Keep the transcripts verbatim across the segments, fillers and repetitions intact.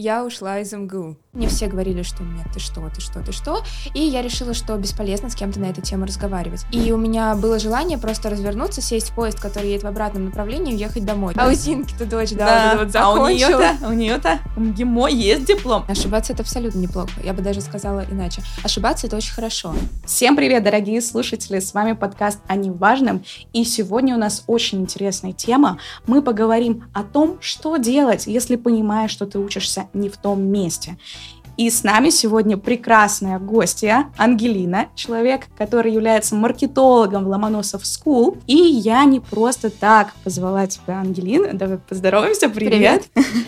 я ушла из эм гэ у. Мне все говорили, что нет, ты что, ты что, ты что. И я решила, что бесполезно с кем-то на эту тему разговаривать. И у меня было желание просто развернуться, сесть в поезд, который едет в обратном направлении, и уехать домой. А у Зинки-то дочь, да, да. Вот, вот закончила. А у нее-то, у нее-то МГИМО есть диплом. Ошибаться — это абсолютно неплохо. Я бы даже сказала иначе. Ошибаться — это очень хорошо. Всем привет, дорогие слушатели. С вами подкаст о неважном. И сегодня у нас очень интересная тема. Мы поговорим о том, что делать, если понимаешь, что ты учишься не в том месте. И с нами сегодня прекрасная гостья Ангелина, человек, который является маркетологом в Ломоносов Скул. И я не просто так позвала тебя, Ангелина. Давай поздороваемся, привет. Привет.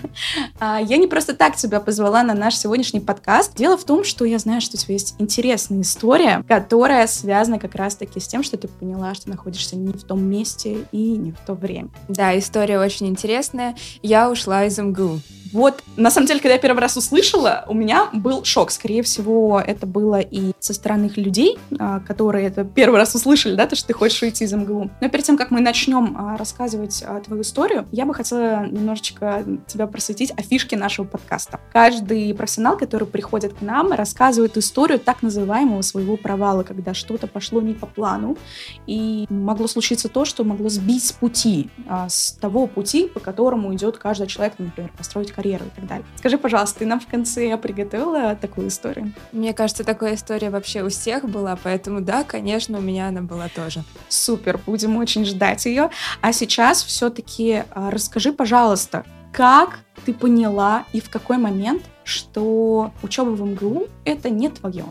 Я не просто так тебя позвала на наш сегодняшний подкаст. Дело в том, что я знаю, что у тебя есть интересная история, которая связана как раз-таки с тем, что ты поняла, что находишься не в том месте и не в то время. Да, история очень интересная. Я ушла из эм гэ у. Вот, на самом деле, когда я первый раз услышала, у меня был шок. Скорее всего, это было и со стороны людей, которые это первый раз услышали, да, то, что ты хочешь уйти из эм гэ у. Но перед тем, как мы начнем рассказывать твою историю, я бы хотела немножечко тебя просветить о фишке нашего подкаста. Каждый профессионал, который приходит к нам, рассказывает историю так называемого своего провала, когда что-то пошло не по плану, и могло случиться то, что могло сбить с пути, с того пути, по которому идет каждый человек, например, построить карьеру и так далее. Скажи, пожалуйста, ты нам в конце приготовила такую историю? Мне кажется, такая история вообще у всех была, поэтому да, конечно, у меня она была тоже. Супер, будем очень ждать ее. А сейчас все-таки расскажи, пожалуйста, как ты поняла и в какой момент, что учеба в эм гэ у — это не твое?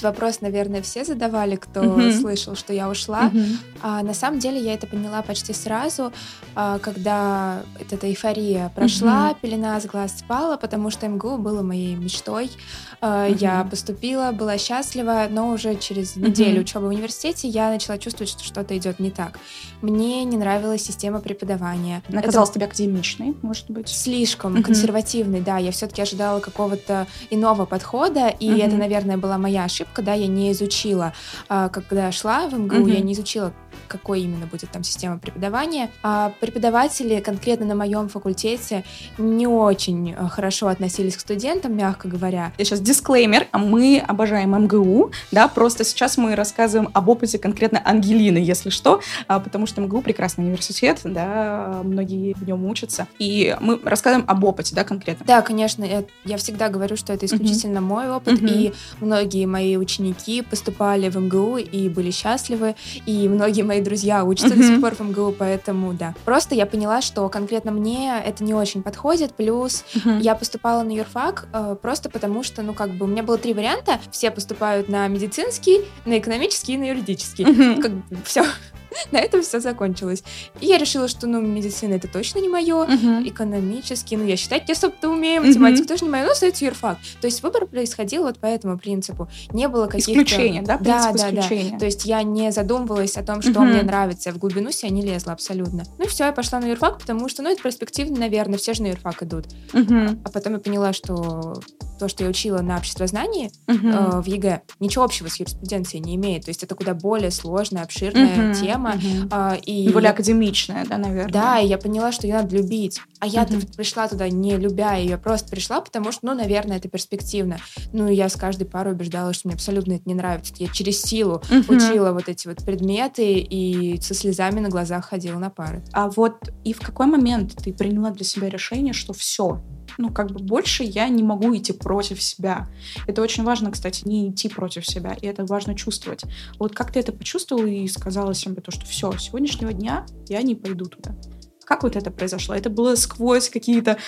Вопрос, наверное, все задавали, кто uh-huh. слышал, что я ушла. Uh-huh. А, на самом деле я это поняла почти сразу, а, когда вот эта эйфория прошла, uh-huh. пелена с глаз спала, потому что эм гэ у было моей мечтой. А, uh-huh. Я поступила, была счастлива, но уже через uh-huh. неделю учебы в университете я начала чувствовать, что что-то идет не так. Мне не нравилась система преподавания. Она казалась тебе академичной, может быть? Слишком uh-huh. консервативной, да. Я все-таки ожидала какого-то иного подхода, и uh-huh. это, наверное, была моя ошибка. Когда я не изучила, когда шла в эм гэ у, mm-hmm. я не изучила, какой именно будет там система преподавания. А преподаватели конкретно на моем факультете не очень хорошо относились к студентам, мягко говоря. Я сейчас дисклеймер, мы обожаем эм гэ у, да, просто сейчас мы рассказываем об опыте конкретно Ангелины, если что, потому что эм гэ у прекрасный университет, да, многие в нем учатся, и мы рассказываем об опыте, да, конкретно. Да, конечно, я всегда говорю, что это исключительно mm-hmm. мой опыт, mm-hmm. и многие мои Мои ученики поступали в эм гэ у и были счастливы, и многие мои друзья учатся mm-hmm. до сих пор в эм гэ у, поэтому да. Просто я поняла, что конкретно мне это не очень подходит, плюс mm-hmm. я поступала на юрфак э, просто потому, что, ну, как бы, у меня было три варианта, все поступают на медицинский, на экономический и на юридический. Mm-hmm. Как бы все... На этом все закончилось. И я решила, что, ну, медицина — это точно не мое, uh-huh. экономически, ну, я считать не особо-то умею, математику uh-huh. тоже не мое, но остается юрфак. То есть выбор происходил вот по этому принципу. Не было каких-то... Исключения, да? Да, да, исключения. Да. То есть я не задумывалась о том, что uh-huh. мне нравится. В глубину себя не лезла абсолютно. Ну, все, я пошла на юрфак, потому что, ну, это перспективно, наверное, все же на юрфак идут. Uh-huh. А потом я поняла, что то, что я учила на обществознании uh-huh. э, в ЕГЭ, ничего общего с юриспруденцией не имеет. То есть это куда более сложная, обширная uh-huh. тема. Uh-huh. А, и... Более академичная, да, наверное. Да, и я поняла, что ее надо любить. А я uh-huh. пришла туда не любя ее, просто пришла, потому что, ну, наверное, это перспективно. Ну, и я с каждой парой убеждала, что мне абсолютно это не нравится. Я через силу uh-huh. учила вот эти вот предметы и со слезами на глазах ходила на пары. А вот и в какой момент ты приняла для себя решение, что все, ну, как бы больше я не могу идти против себя. Это очень важно, кстати, не идти против себя, и это важно чувствовать. Вот как ты это почувствовала и сказала себе то, что все, с сегодняшнего дня я не пойду туда? Как вот это произошло? Это было сквозь какие-то,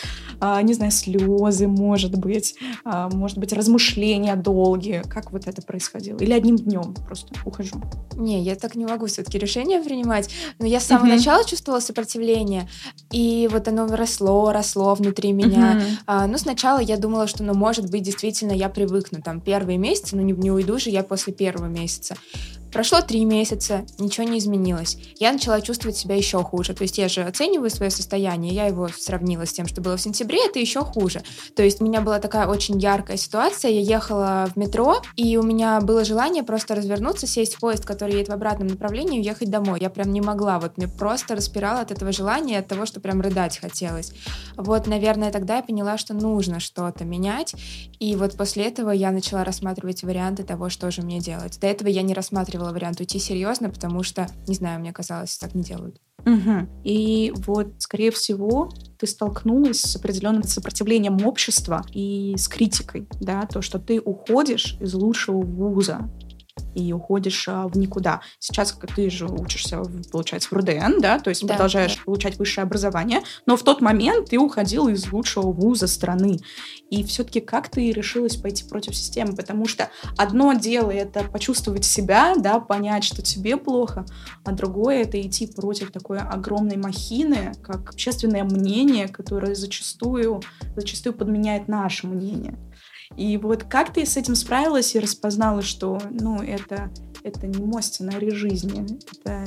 а, не знаю, слезы, может быть, а, может быть, размышления долгие. Как вот это происходило? Или одним днем просто ухожу? Не, я так не могу все-таки решения принимать. Но я с самого uh-huh. начала чувствовала сопротивление, и вот оно росло, росло внутри меня. Uh-huh. А, ну, сначала я думала, что, ну, может быть, действительно, я привыкну. Там первые месяцы, ну, не, не уйду же я после первого месяца. Прошло три месяца, ничего не изменилось. Я начала чувствовать себя еще хуже. То есть я же оцениваю свое состояние, я его сравнила с тем, что было в сентябре, это еще хуже. То есть у меня была такая очень яркая ситуация. Я ехала в метро, и у меня было желание просто развернуться, сесть в поезд, который едет в обратном направлении, и уехать домой. Я прям не могла. Вот мне просто распирало от этого желания, от того, что прям рыдать хотелось. Вот, наверное, тогда я поняла, что нужно что-то менять. И вот после этого я начала рассматривать варианты того, что же мне делать. До этого я не рассматривала вариант уйти серьезно, потому что, не знаю, мне казалось, так не делают. Угу. И вот, скорее всего, ты столкнулась с определенным сопротивлением общества и с критикой, да, то, что ты уходишь из лучшего вуза и уходишь а, в никуда. Сейчас ты же учишься, получается, в РУДН, да, то есть да, продолжаешь да. получать высшее образование, но в тот момент ты уходила из лучшего вуза страны. И все-таки как ты решилась пойти против системы? Потому что одно дело — это почувствовать себя, да, понять, что тебе плохо, а другое — это идти против такой огромной махины, как общественное мнение, которое зачастую, зачастую подменяет наше мнение. И вот как ты с этим справилась и распознала, что, ну, это, это не мой сценарий жизни, это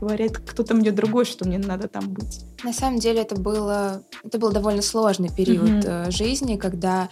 говорит кто-то мне другой, что мне надо там быть? На самом деле это, было, это был довольно сложный период mm-hmm. жизни, когда...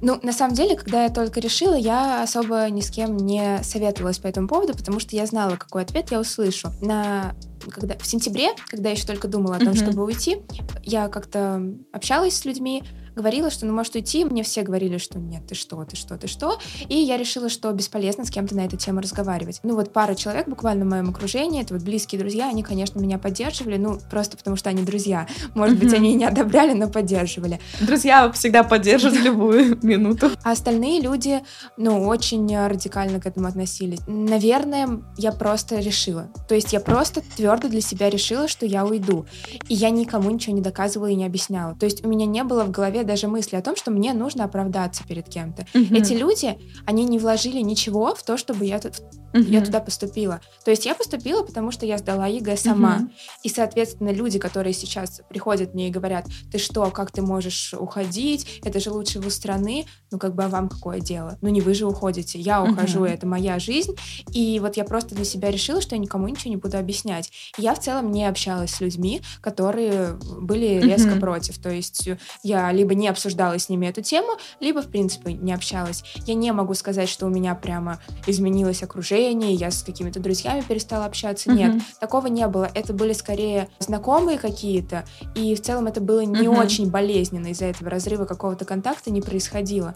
Ну, на самом деле, когда я только решила, я особо ни с кем не советовалась по этому поводу, потому что я знала, какой ответ я услышу. На... Когда... В сентябре, когда я еще только думала о том, mm-hmm. чтобы уйти, я как-то общалась с людьми, говорила, что, ну, может, уйти. Мне все говорили, что нет, ты что, ты что, ты что. И я решила, что бесполезно с кем-то на эту тему разговаривать. Ну, вот пара человек буквально в моем окружении, это вот близкие друзья, они, конечно, меня поддерживали, ну, просто потому что они друзья. Может mm-hmm. быть, они и не одобряли, но поддерживали. Друзья всегда поддержат в любую минуту. А остальные люди, ну, очень радикально к этому относились. Наверное, я просто решила. То есть я просто твердо для себя решила, что я уйду. И я никому ничего не доказывала и не объясняла. То есть у меня не было в голове даже мысли о том, что мне нужно оправдаться перед кем-то. Uh-huh. Эти люди, они не вложили ничего в то, чтобы я, тут, uh-huh. я туда поступила. То есть я поступила, потому что я сдала ЕГЭ сама. Uh-huh. И, соответственно, люди, которые сейчас приходят мне и говорят, ты что, как ты можешь уходить? Это же лучший вуз страны. Ну, как бы, а вам какое дело? Ну, не вы же уходите. Я ухожу, uh-huh. это моя жизнь. И вот я просто для себя решила, что я никому ничего не буду объяснять. И я в целом не общалась с людьми, которые были резко uh-huh. против. То есть я либо не обсуждала с ними эту тему, либо, в принципе, не общалась. Я не могу сказать, что у меня прямо изменилось окружение, я с какими-то друзьями перестала общаться. Mm-hmm. Нет, такого не было. Это были скорее знакомые какие-то, и в целом это было не mm-hmm. очень болезненно, из-за этого разрыва какого-то контакта не происходило.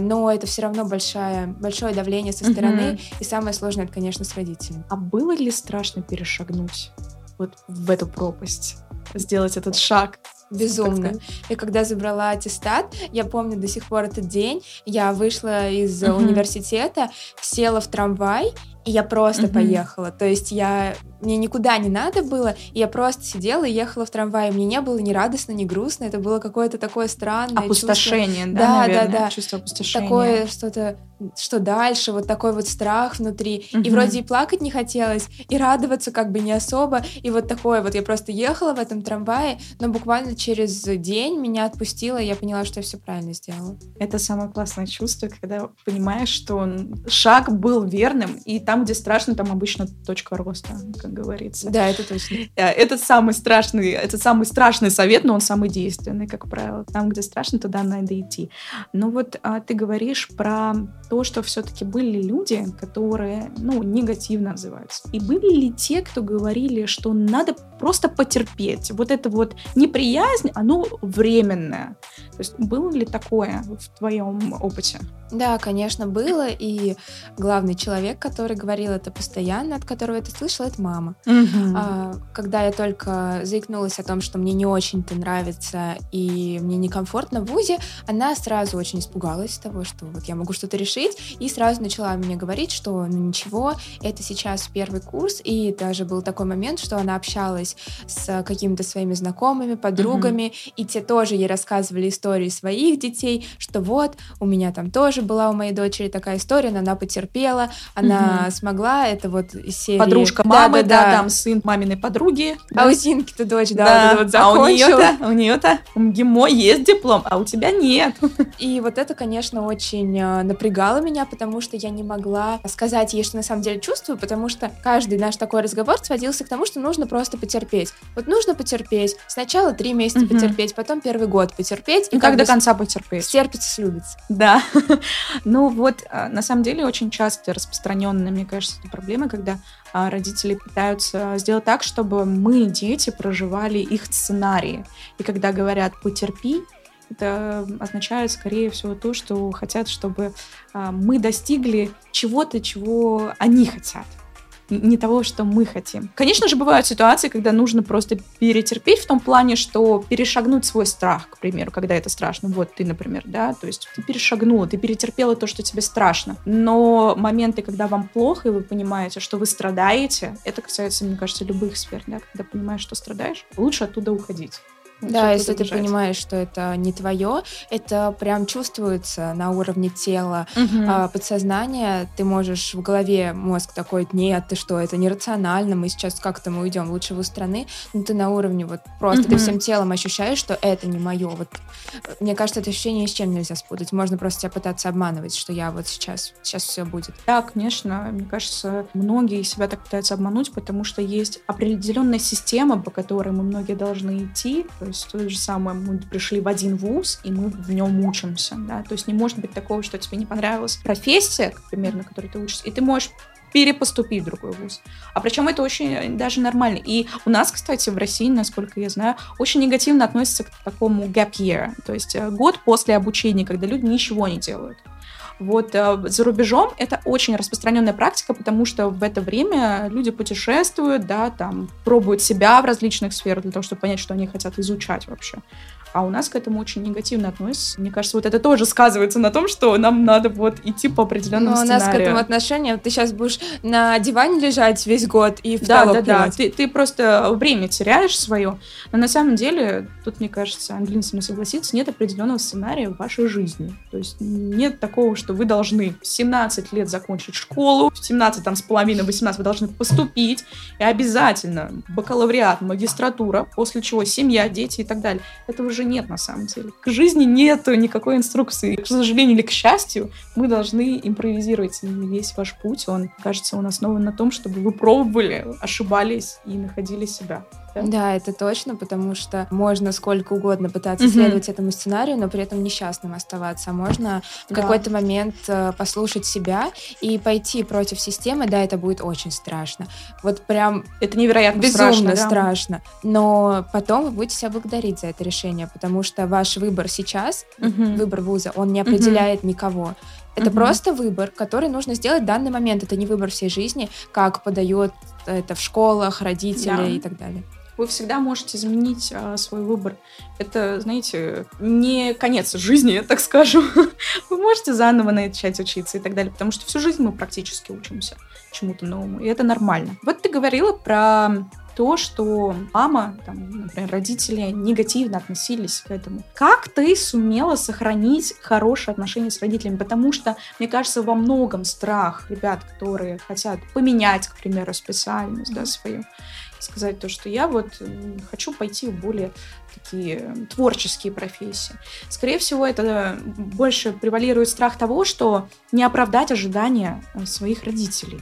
Но это все равно большое, большое давление со стороны, mm-hmm. и самое сложное, это, конечно, с родителями. А было ли страшно перешагнуть вот в эту пропасть, сделать этот шаг? Безумно. Я когда забрала аттестат, я помню до сих пор этот день, я вышла из uh-huh. университета, села в трамвай, и я просто uh-huh. поехала. То есть я... мне никуда не надо было, и я просто сидела и ехала в трамвае. Мне не было ни радостно, ни грустно, это было какое-то такое странное опустошение, чувство. Да, да, наверное, да. Чувство опустошения. Такое что-то, что дальше, вот такой вот страх внутри. Uh-huh. И вроде и плакать не хотелось, и радоваться как бы не особо. И вот такое вот, я просто ехала в этом трамвае, но буквально через день меня отпустило, и я поняла, что я все правильно сделала. Это самое классное чувство, когда понимаешь, что шаг был верным, и там, где страшно, там обычно точка роста, как говорится. Да, это точно. Это самый страшный, это самый страшный совет, но он самый действенный, как правило. Там, где страшно, туда надо идти. Но вот а, ты говоришь про то, что все-таки были люди, которые, ну, негативно отзываются. И были ли те, кто говорили, что надо просто потерпеть? Вот это вот неприязнь, оно временное. То есть было ли такое в твоем опыте? Да, конечно, было. И главный человек, который говорил это постоянно, от которого это слышала, это мама. Uh-huh. А, когда я только заикнулась о том, что мне не очень-то нравится и мне некомфортно в вузе, она сразу очень испугалась того, что вот я могу что-то решить, и сразу начала мне говорить, что ну ничего, это сейчас первый курс, и даже был такой момент, что она общалась с какими-то своими знакомыми, подругами, подругами, mm-hmm. и те тоже ей рассказывали истории своих детей, что вот, у меня там тоже была у моей дочери такая история, но она потерпела, она mm-hmm. смогла, это вот из серии... Подружка мамы, да, да, да, там сын маминой подруги. А да. у Зинки-то дочь, да, да. Вот, вот закончила. А у нее-то, у МГИМО есть диплом, а у тебя нет. И вот это, конечно, очень напрягало меня, потому что я не могла сказать ей, что на самом деле чувствую, потому что каждый наш такой разговор сводился к тому, что нужно просто потерпеть. Вот нужно потерпеть, сначала три месяца mm-hmm. потерпеть, потом первый год потерпеть. И, и как до конца потерпеть. Стерпится, слюбится. Да. Ну вот, на самом деле, очень часто распространенная, мне кажется, эта проблема, когда родители пытаются сделать так, чтобы мы, дети, проживали их сценарии. И когда говорят «потерпи», это означает, скорее всего, то, что хотят, чтобы мы достигли чего-то, чего они хотят. Не того, что мы хотим. Конечно же, бывают ситуации, когда нужно просто перетерпеть в том плане, что перешагнуть свой страх, к примеру, когда это страшно. Вот ты, например, да, то есть ты перешагнула, ты перетерпела то, что тебе страшно. Но моменты, когда вам плохо, и вы понимаете, что вы страдаете, это касается, мне кажется, любых сфер, да, когда понимаешь, что страдаешь, лучше оттуда уходить. Да, если ты бежать. Понимаешь, что это не твое, это прям чувствуется на уровне тела, угу. подсознания. Ты можешь в голове, мозг такой, нет, ты что, это нерационально, мы сейчас как-то мы уйдем в лучшую страну, но ты на уровне вот просто угу. ты всем телом ощущаешь, что это не мое. Вот, мне кажется, это ощущение ни с чем нельзя спутать. Можно просто себя пытаться обманывать, что я вот сейчас, сейчас все будет. Да, конечно, мне кажется, многие себя так пытаются обмануть, потому что есть определенная система, по которой мы многие должны идти. То есть то же самое, мы пришли в один вуз, и мы в нем учимся, да, то есть не может быть такого, что тебе не понравилась профессия, к примеру, на которой ты учишься, и ты можешь перепоступить в другой вуз. А причем это очень даже нормально. И у нас, кстати, в России, насколько я знаю, очень негативно относятся к такому gap year, то есть год после обучения, когда люди ничего не делают. Вот э, за рубежом это очень распространенная практика, потому что в это время люди путешествуют, да, там, пробуют себя в различных сферах для того, чтобы понять, что они хотят изучать вообще. А у нас к этому очень негативно относятся. Мне кажется, вот это тоже сказывается на том, что нам надо вот идти по определенному сценарию. Но у нас к этому отношение, ты сейчас будешь на диване лежать весь год и в да, да, да. Ты, ты просто время теряешь свое. Но на самом деле, тут, мне кажется, Ангелина со мной согласится, нет определенного сценария в вашей жизни. То есть нет такого, что вы должны в семнадцать лет закончить школу, в семнадцать там с половиной, восемнадцать вы должны поступить, и обязательно бакалавриат, магистратура, после чего семья, дети и так далее. Это уже нет на самом деле. К жизни нету никакой инструкции. К сожалению или к счастью, мы должны импровизировать. И весь ваш путь, он, кажется, он основан на том, чтобы вы пробовали, ошибались и находили себя. Да? Да, это точно, потому что можно сколько угодно пытаться mm-hmm. следовать этому сценарию, но при этом несчастным оставаться. Можно в да. какой-то момент э, послушать себя и пойти против системы. Да, это будет очень страшно. Вот прям... Это невероятно безумно страшно. Да? страшно. Но потом вы будете себя благодарить за это решение, потому что ваш выбор сейчас, mm-hmm. выбор вуза, он не определяет mm-hmm. никого. Это mm-hmm. просто выбор, который нужно сделать в данный момент. Это не выбор всей жизни, как подают это в школах, родители yeah. и так далее. Вы всегда можете изменить а, свой выбор. Это, знаете, не конец жизни, так скажем. Вы можете заново начать учиться и так далее, потому что всю жизнь мы практически учимся чему-то новому, и это нормально. Вот ты говорила про то, что мама, там, например, родители негативно относились к этому. Как ты сумела сохранить хорошие отношения с родителями? Потому что, мне кажется, во многом страх ребят, которые хотят поменять, к примеру, специальность, да, свою, сказать то, что я вот хочу пойти в более такие творческие профессии. Скорее всего, это больше превалирует страх того, что не оправдать ожидания своих родителей.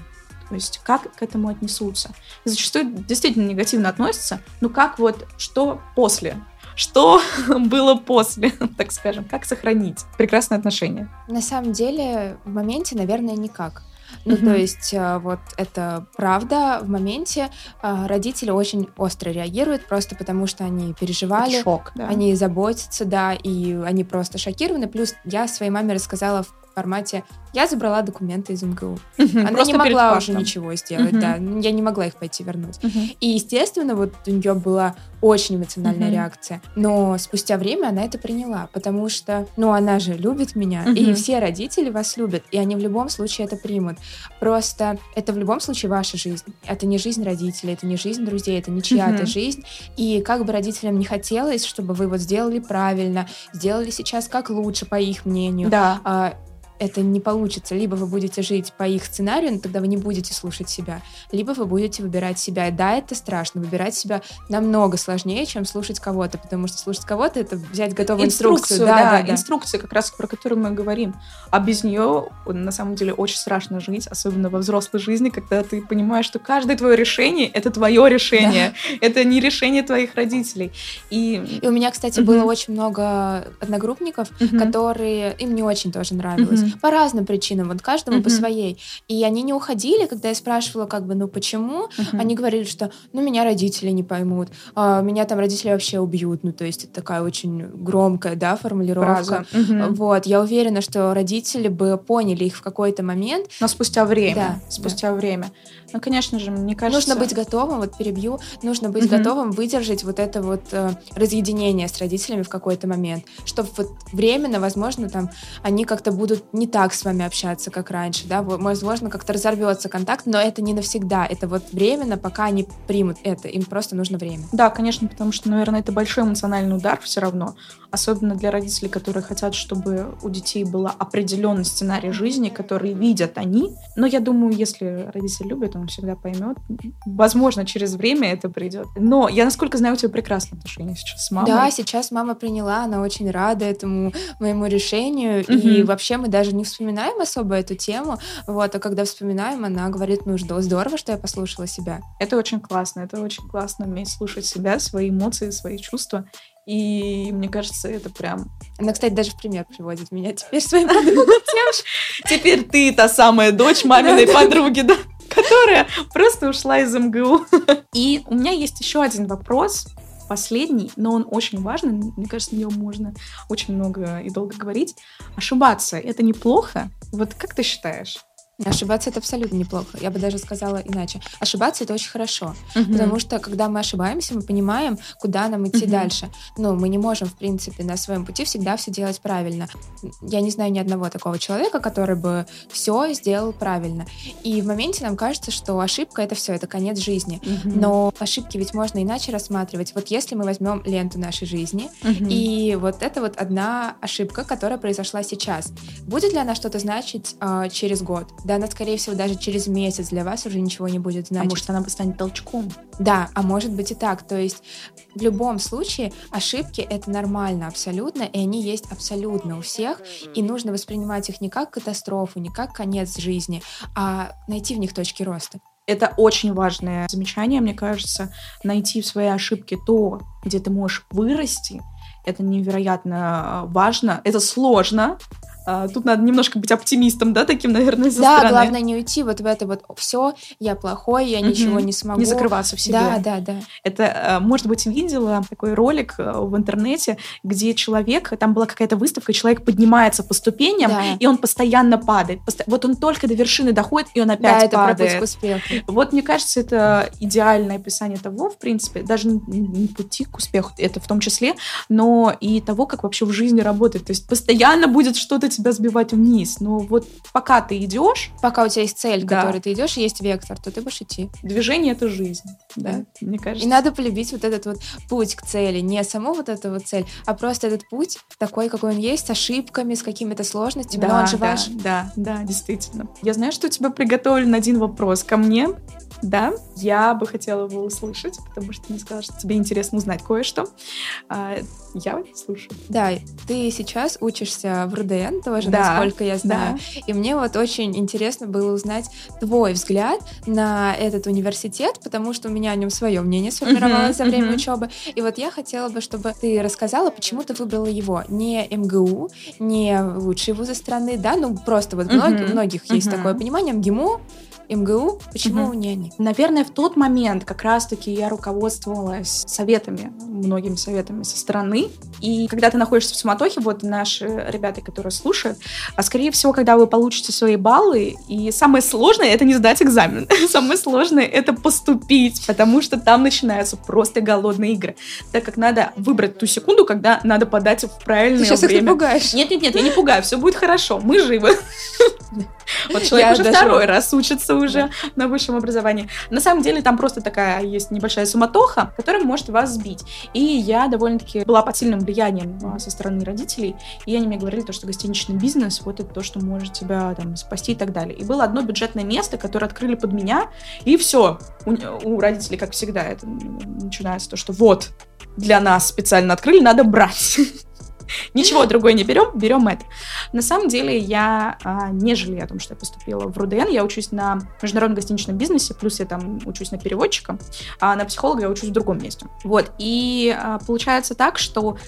То есть как к этому отнесутся. Зачастую действительно негативно относятся, но как вот, что после? Что было после, так скажем? Как сохранить прекрасные отношения? На самом деле, в моменте, наверное, никак. Ну, mm-hmm. то есть, вот это правда, в моменте родители очень остро реагируют, просто потому что они переживали, это шок, да. они заботятся, да, и они просто шокированы. Плюс я своей маме рассказала в в формате «я забрала документы из эм гэ у». Угу, Она не могла уже ничего сделать, угу. да. Я не могла их пойти вернуть. Угу. И, естественно, вот у нее была очень эмоциональная угу. реакция. Но спустя время она это приняла, потому что, ну, она же любит меня, угу. и все родители вас любят, и они в любом случае это примут. Просто это в любом случае ваша жизнь. Это не жизнь родителей, это не жизнь друзей, это не чья-то угу. жизнь. И как бы родителям не хотелось, чтобы вы вот сделали правильно, сделали сейчас как лучше, по их мнению. Да. А, это не получится. Либо вы будете жить по их сценарию, но тогда вы не будете слушать себя. Либо вы будете выбирать себя. И да, это страшно. Выбирать себя намного сложнее, чем слушать кого-то, потому что слушать кого-то — это взять готовую инструкцию. инструкцию да, да, да, да, инструкция, как раз про которую мы говорим. А без нее, на самом деле, очень страшно жить, особенно во взрослой жизни, когда ты понимаешь, что каждое твое решение — это твое решение. Да. Это не решение твоих родителей. И, и у меня, кстати, mm-hmm. было очень много одногруппников, mm-hmm. которые... Им не очень тоже нравилось. Mm-hmm. По разным причинам, вот каждому uh-huh. по своей. И они не уходили, когда я спрашивала, как бы, ну почему, uh-huh. они говорили, что ну меня родители не поймут, а, меня там родители вообще убьют, ну то есть это такая очень громкая, да, формулировка. Uh-huh. Вот, я уверена, что родители бы поняли их в какой-то момент. Но спустя время, да, спустя да. время. Ну, конечно же, мне кажется... Нужно быть готовым, вот перебью, нужно быть uh-huh. готовым выдержать вот это вот э, разъединение с родителями в какой-то момент, чтобы вот временно, возможно, там, они как-то будут не так с вами общаться, как раньше, да, возможно, как-то разорвется контакт, но это не навсегда, это вот временно, пока они примут это, им просто нужно время. Да, конечно, потому что, наверное, это большой эмоциональный удар все равно, особенно для родителей, которые хотят, чтобы у детей была определенный сценарий жизни, который видят они, но я думаю, если родитель любит, он всегда поймет, возможно, через время это придет, но я, насколько знаю, у тебя прекрасные отношения сейчас с мамой. Да, сейчас мама приняла, она очень рада этому моему решению, угу. и вообще мы даже даже не вспоминаем особо эту тему, вот, а когда вспоминаем, она говорит, ну, здорово, что я послушала себя. Это очень классно, это очень классно уметь слушать себя, свои эмоции, свои чувства, и мне кажется, это прям... Она, кстати, даже в пример приводит меня теперь своим подругам. Теперь ты та самая дочь маминой подруги, да? Которая просто ушла из эм гэ у. И у меня есть еще один вопрос, последний, но он очень важный. Мне кажется, на него можно очень много и долго говорить. Ошибаться — это неплохо? Вот как ты считаешь? Ошибаться — это абсолютно неплохо. Я бы даже сказала иначе. Ошибаться — это очень хорошо. Uh-huh. Потому что, когда мы ошибаемся, мы понимаем, куда нам идти uh-huh. дальше. Но мы не можем, в принципе, на своем пути всегда все делать правильно. Я не знаю ни одного такого человека, который бы все сделал правильно. И в моменте нам кажется, что ошибка — это все, это конец жизни. Uh-huh. Но ошибки ведь можно иначе рассматривать. Вот если мы возьмем ленту нашей жизни, uh-huh. и вот это вот одна ошибка, которая произошла сейчас. Будет ли она что-то значить э, через год? Да, она, скорее всего, даже через месяц для вас уже ничего не будет значить. А может, она станет толчком? Да, а может быть и так. То есть в любом случае ошибки — это нормально абсолютно, и они есть абсолютно у всех, и нужно воспринимать их не как катастрофу, не как конец жизни, а найти в них точки роста. Это очень важное замечание, мне кажется, найти в своей ошибке то, где ты можешь вырасти. Это невероятно важно, это сложно. Тут надо немножко быть оптимистом, да, таким, наверное, со да, стороны. Да, главное не уйти вот в это вот «все, я плохой, я mm-hmm. ничего не смогу». Не закрываться в себе. Да, да, да. Это, может быть, видела такой ролик в интернете, где человек, там была какая-то выставка, человек поднимается по ступеням, да. и он постоянно падает. Вот он только до вершины доходит, и он опять да, падает. Да, это про путь к успеху. Вот, мне кажется, это идеальное описание того, в принципе, даже не пути к успеху, это в том числе, но и того, как вообще в жизни работает. То есть постоянно будет что-то тебя сбивать вниз, но вот пока ты идешь, пока у тебя есть цель, к да. которой ты идешь, есть вектор, то ты будешь идти. Движение — это жизнь, да, да, мне кажется. И надо полюбить вот этот вот путь к цели, не саму вот эту вот цель, а просто этот путь такой, какой он есть, с ошибками, с какими-то сложностями, да, но он же да, ваш. Да, да, действительно. Я знаю, что у тебя приготовлен один вопрос ко мне, да, я бы хотела его услышать, потому что мне сказала, что тебе интересно узнать кое-что. Я слушаю. Да, ты сейчас учишься в эр у дэ эн тоже, да, насколько я знаю. Да. И мне вот очень интересно было узнать твой взгляд на этот университет, потому что у меня о нем свое мнение сформировалось uh-huh, за время uh-huh. учебы. И вот я хотела бы, чтобы ты рассказала, почему ты выбрала его. Не эм гэ у, не лучшие вузы страны, да, ну просто вот uh-huh, многих uh-huh. есть такое понимание. МГИМО, эм гэ у, почему uh-huh. не они? Наверное, в тот момент как раз-таки я руководствовалась советами, многими советами со стороны. И когда ты находишься в суматохе, вот наши ребята, которые слушают, а скорее всего, когда вы получите свои баллы, и самое сложное — это не сдать экзамен. Самое сложное — это поступить, потому что там начинаются просто голодные игры, так как надо выбрать ту секунду, когда надо подать в правильное время. Ты сейчас их не пугаешь. Нет-нет-нет, я не пугаю, все будет хорошо, мы живы. Вот человек я уже даже... второй раз учится уже да. на высшем образовании. На самом деле там просто такая есть небольшая суматоха, которая может вас сбить. И я довольно-таки была под сильным влиянием со стороны родителей, и они мне говорили, то, что гостиничный бизнес, вот это то, что может тебя там спасти и так далее. И было одно бюджетное место, которое открыли под меня, и все. У, у родителей, как всегда, это начинается то, что вот, для нас специально открыли, надо брать. Ничего другое не берем, берем это. На самом деле я а, не жалею о том, что я поступила в РУДН. Я учусь на международном гостиничном бизнесе, плюс я там учусь на переводчика, а на психолога я учусь в другом месте. Вот, и а, получается так, что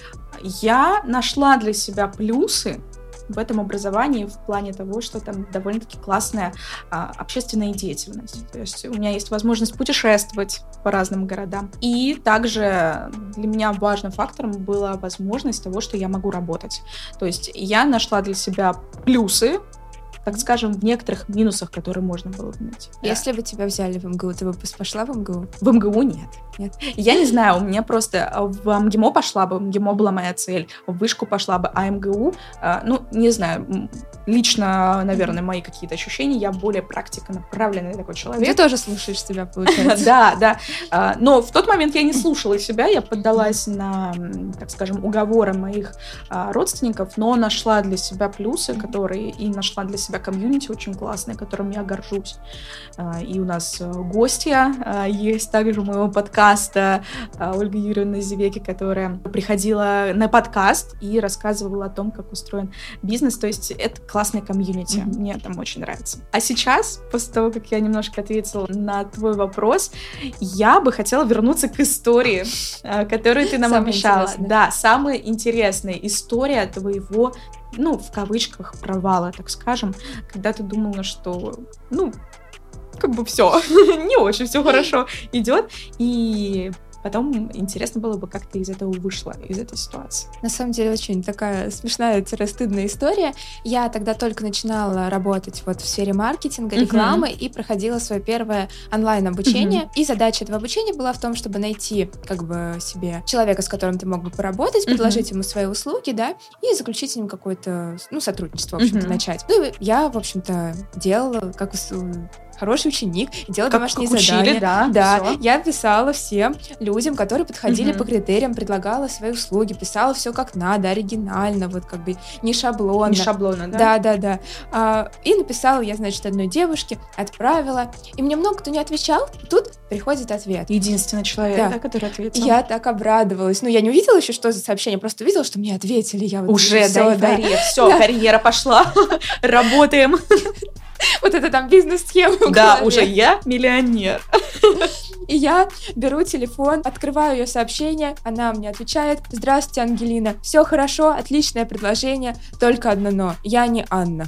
я нашла для себя плюсы в этом образовании в плане того, что там довольно-таки классная а, общественная деятельность. То есть у меня есть возможность путешествовать по разным городам. И также для меня важным фактором была возможность того, что я могу работать. То есть я нашла для себя плюсы, так скажем, в некоторых минусах, которые можно было бы найти. Если да. бы тебя взяли в МГУ, ты бы пошла в МГУ? В МГУ нет. Нет. Я не знаю, у меня просто в МГИМО пошла бы, МГИМО была моя цель, в вышку пошла бы, а МГУ, ну, не знаю, лично, наверное, мои какие-то ощущения, я более практиконаправленный такой человек. Ты тоже слушаешь себя, получается. Да, да. Но в тот момент я не слушала себя, я поддалась на, так скажем, уговоры моих родственников, но нашла для себя плюсы, которые и нашла для себя комьюнити очень классное, которым я горжусь. И у нас гостья есть также моего подкаста Ольга Юрьевна Зевеки, которая приходила на подкаст и рассказывала о том, как устроен бизнес. То есть это классное комьюнити. Mm-hmm. Мне там очень нравится. А сейчас, после того, как я немножко ответила на твой вопрос, я бы хотела вернуться к истории, которую ты нам обещала. Да, самая интересная история твоего, ну, в кавычках, провала, так скажем, когда ты думала, что, ну, как бы все, не очень все хорошо идет, и потом интересно было бы, как ты из этого вышла, из этой ситуации. На самом деле очень такая смешная, стыдная история. Я тогда только начинала работать вот в сфере маркетинга, рекламы, uh-huh. и проходила свое первое онлайн-обучение. Uh-huh. И задача этого обучения была в том, чтобы найти как бы себе человека, с которым ты мог бы поработать, uh-huh. предложить ему свои услуги, да, и заключить с ним какое-то, ну, сотрудничество, в общем-то, uh-huh. начать. Ну, я, в общем-то, делала, как хороший ученик, и делала как, домашние как задания. Учили, да, да. Я писала всем людям, которые подходили угу. по критериям, предлагала свои услуги, писала все как надо, оригинально, вот как бы не шаблонно. Не шаблонно, да? Да, да, да. А, и написала я, значит, одной девушке, отправила, и мне много кто не отвечал, тут приходит ответ. Единственный человек, да, да, который ответил. Я так обрадовалась. Ну, я не увидела еще, что за сообщение, просто увидела, что мне ответили. Я вот уже, все, да, да. Все, да. Карьера пошла, работаем. Вот это там бизнес-схема. Да, уже я миллионер. И я беру телефон, открываю ее сообщение, она мне отвечает: «Здравствуйте, Ангелина, все хорошо, отличное предложение, только одно но, я не Анна».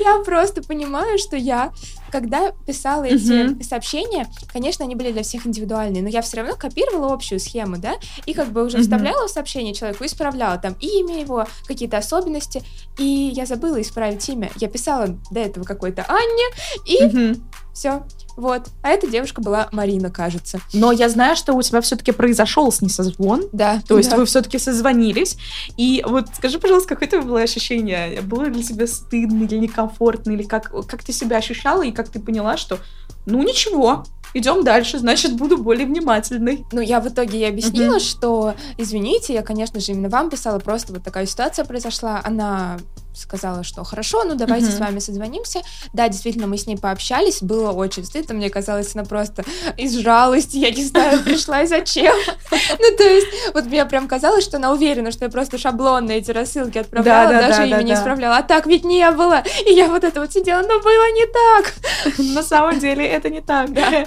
Я просто понимаю, что я, когда писала эти uh-huh. сообщения, конечно, они были для всех индивидуальные, но я все равно копировала общую схему, да, и как бы уже uh-huh. вставляла в сообщение человеку, исправляла там имя его, какие-то особенности, и я забыла исправить имя. Я писала до этого какой-то Анне, и uh-huh. все. Вот. А эта девушка была Марина, кажется. Но я знаю, что у тебя все-таки произошел с ней созвон. Да. То есть да. вы все-таки созвонились. И вот скажи, пожалуйста, какое-то было ощущение? Было ли тебе стыдно или некомфортно? Или как, как ты себя ощущала? И как ты поняла, что ну ничего, идем дальше, значит, буду более внимательной. Ну, я в итоге ей объяснила, uh-huh. что, извините, я, конечно же, именно вам писала, просто вот такая ситуация произошла. Она сказала, что хорошо, ну давайте uh-huh. с вами созвонимся. Да, действительно, мы с ней пообщались, было очень стыдно, мне казалось, она просто из жалости, я не знаю, пришла и зачем. Ну, то есть, вот мне прям казалось, что она уверена, что я просто шаблонно эти рассылки отправляла, даже имя не исправляла. А так ведь не было! И я вот это вот сидела, но было не так! На самом деле, это не так, да.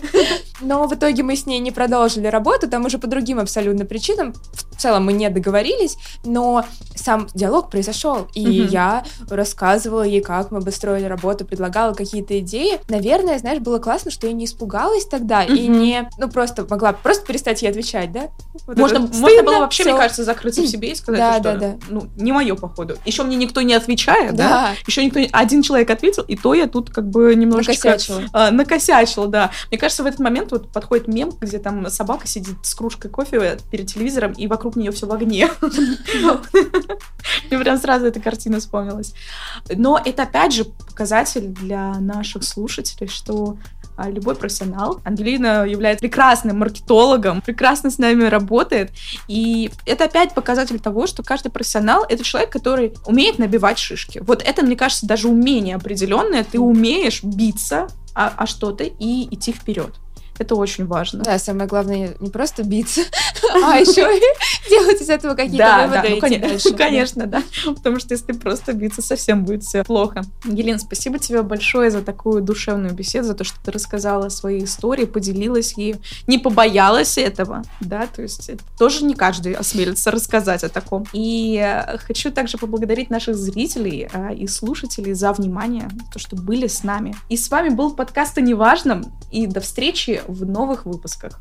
Но в итоге мы с ней не продолжили работу, там уже по другим абсолютно причинам. В целом мы не договорились, но сам диалог произошел. И угу. я рассказывала ей, как мы обустроили работу, предлагала какие-то идеи. Наверное, знаешь, было классно, что я не испугалась тогда угу. и не... Ну, просто могла просто перестать ей отвечать, да? Вот можно, вот, можно было вообще, все. Мне кажется, закрыться в себе и сказать, да, что да, да. ну, не мое, походу. Еще мне никто не отвечает, да? да? Еще никто... Один человек ответил, и то я тут как бы немножечко... Накосячила. А, накосячила, да. Мне кажется, в этот момент вот подходит мем, где там собака сидит с кружкой кофе перед телевизором, и вокруг нее все в огне. Мне прям сразу эта картина вспомнилась. Но это, опять же, показатель для наших слушателей, что любой профессионал. Ангелина является прекрасным маркетологом, прекрасно с нами работает. И это опять показатель того, что каждый профессионал — это человек, который умеет набивать шишки. Вот это, мне кажется, даже умение определенное. Ты умеешь биться о, о что-то и идти вперед. Это очень важно. Да, самое главное, не просто биться, а еще и делать из этого какие-то выводы. Да, конечно, да. Потому что если просто биться, совсем будет все плохо. Елена, спасибо тебе большое за такую душевную беседу, за то, что ты рассказала свои истории, поделилась ею, не побоялась этого, да, то есть тоже не каждый осмелится рассказать о таком. И хочу также поблагодарить наших зрителей и слушателей за внимание, то, что были с нами. И с вами был подкаст о неважном, и до встречи в новых выпусках.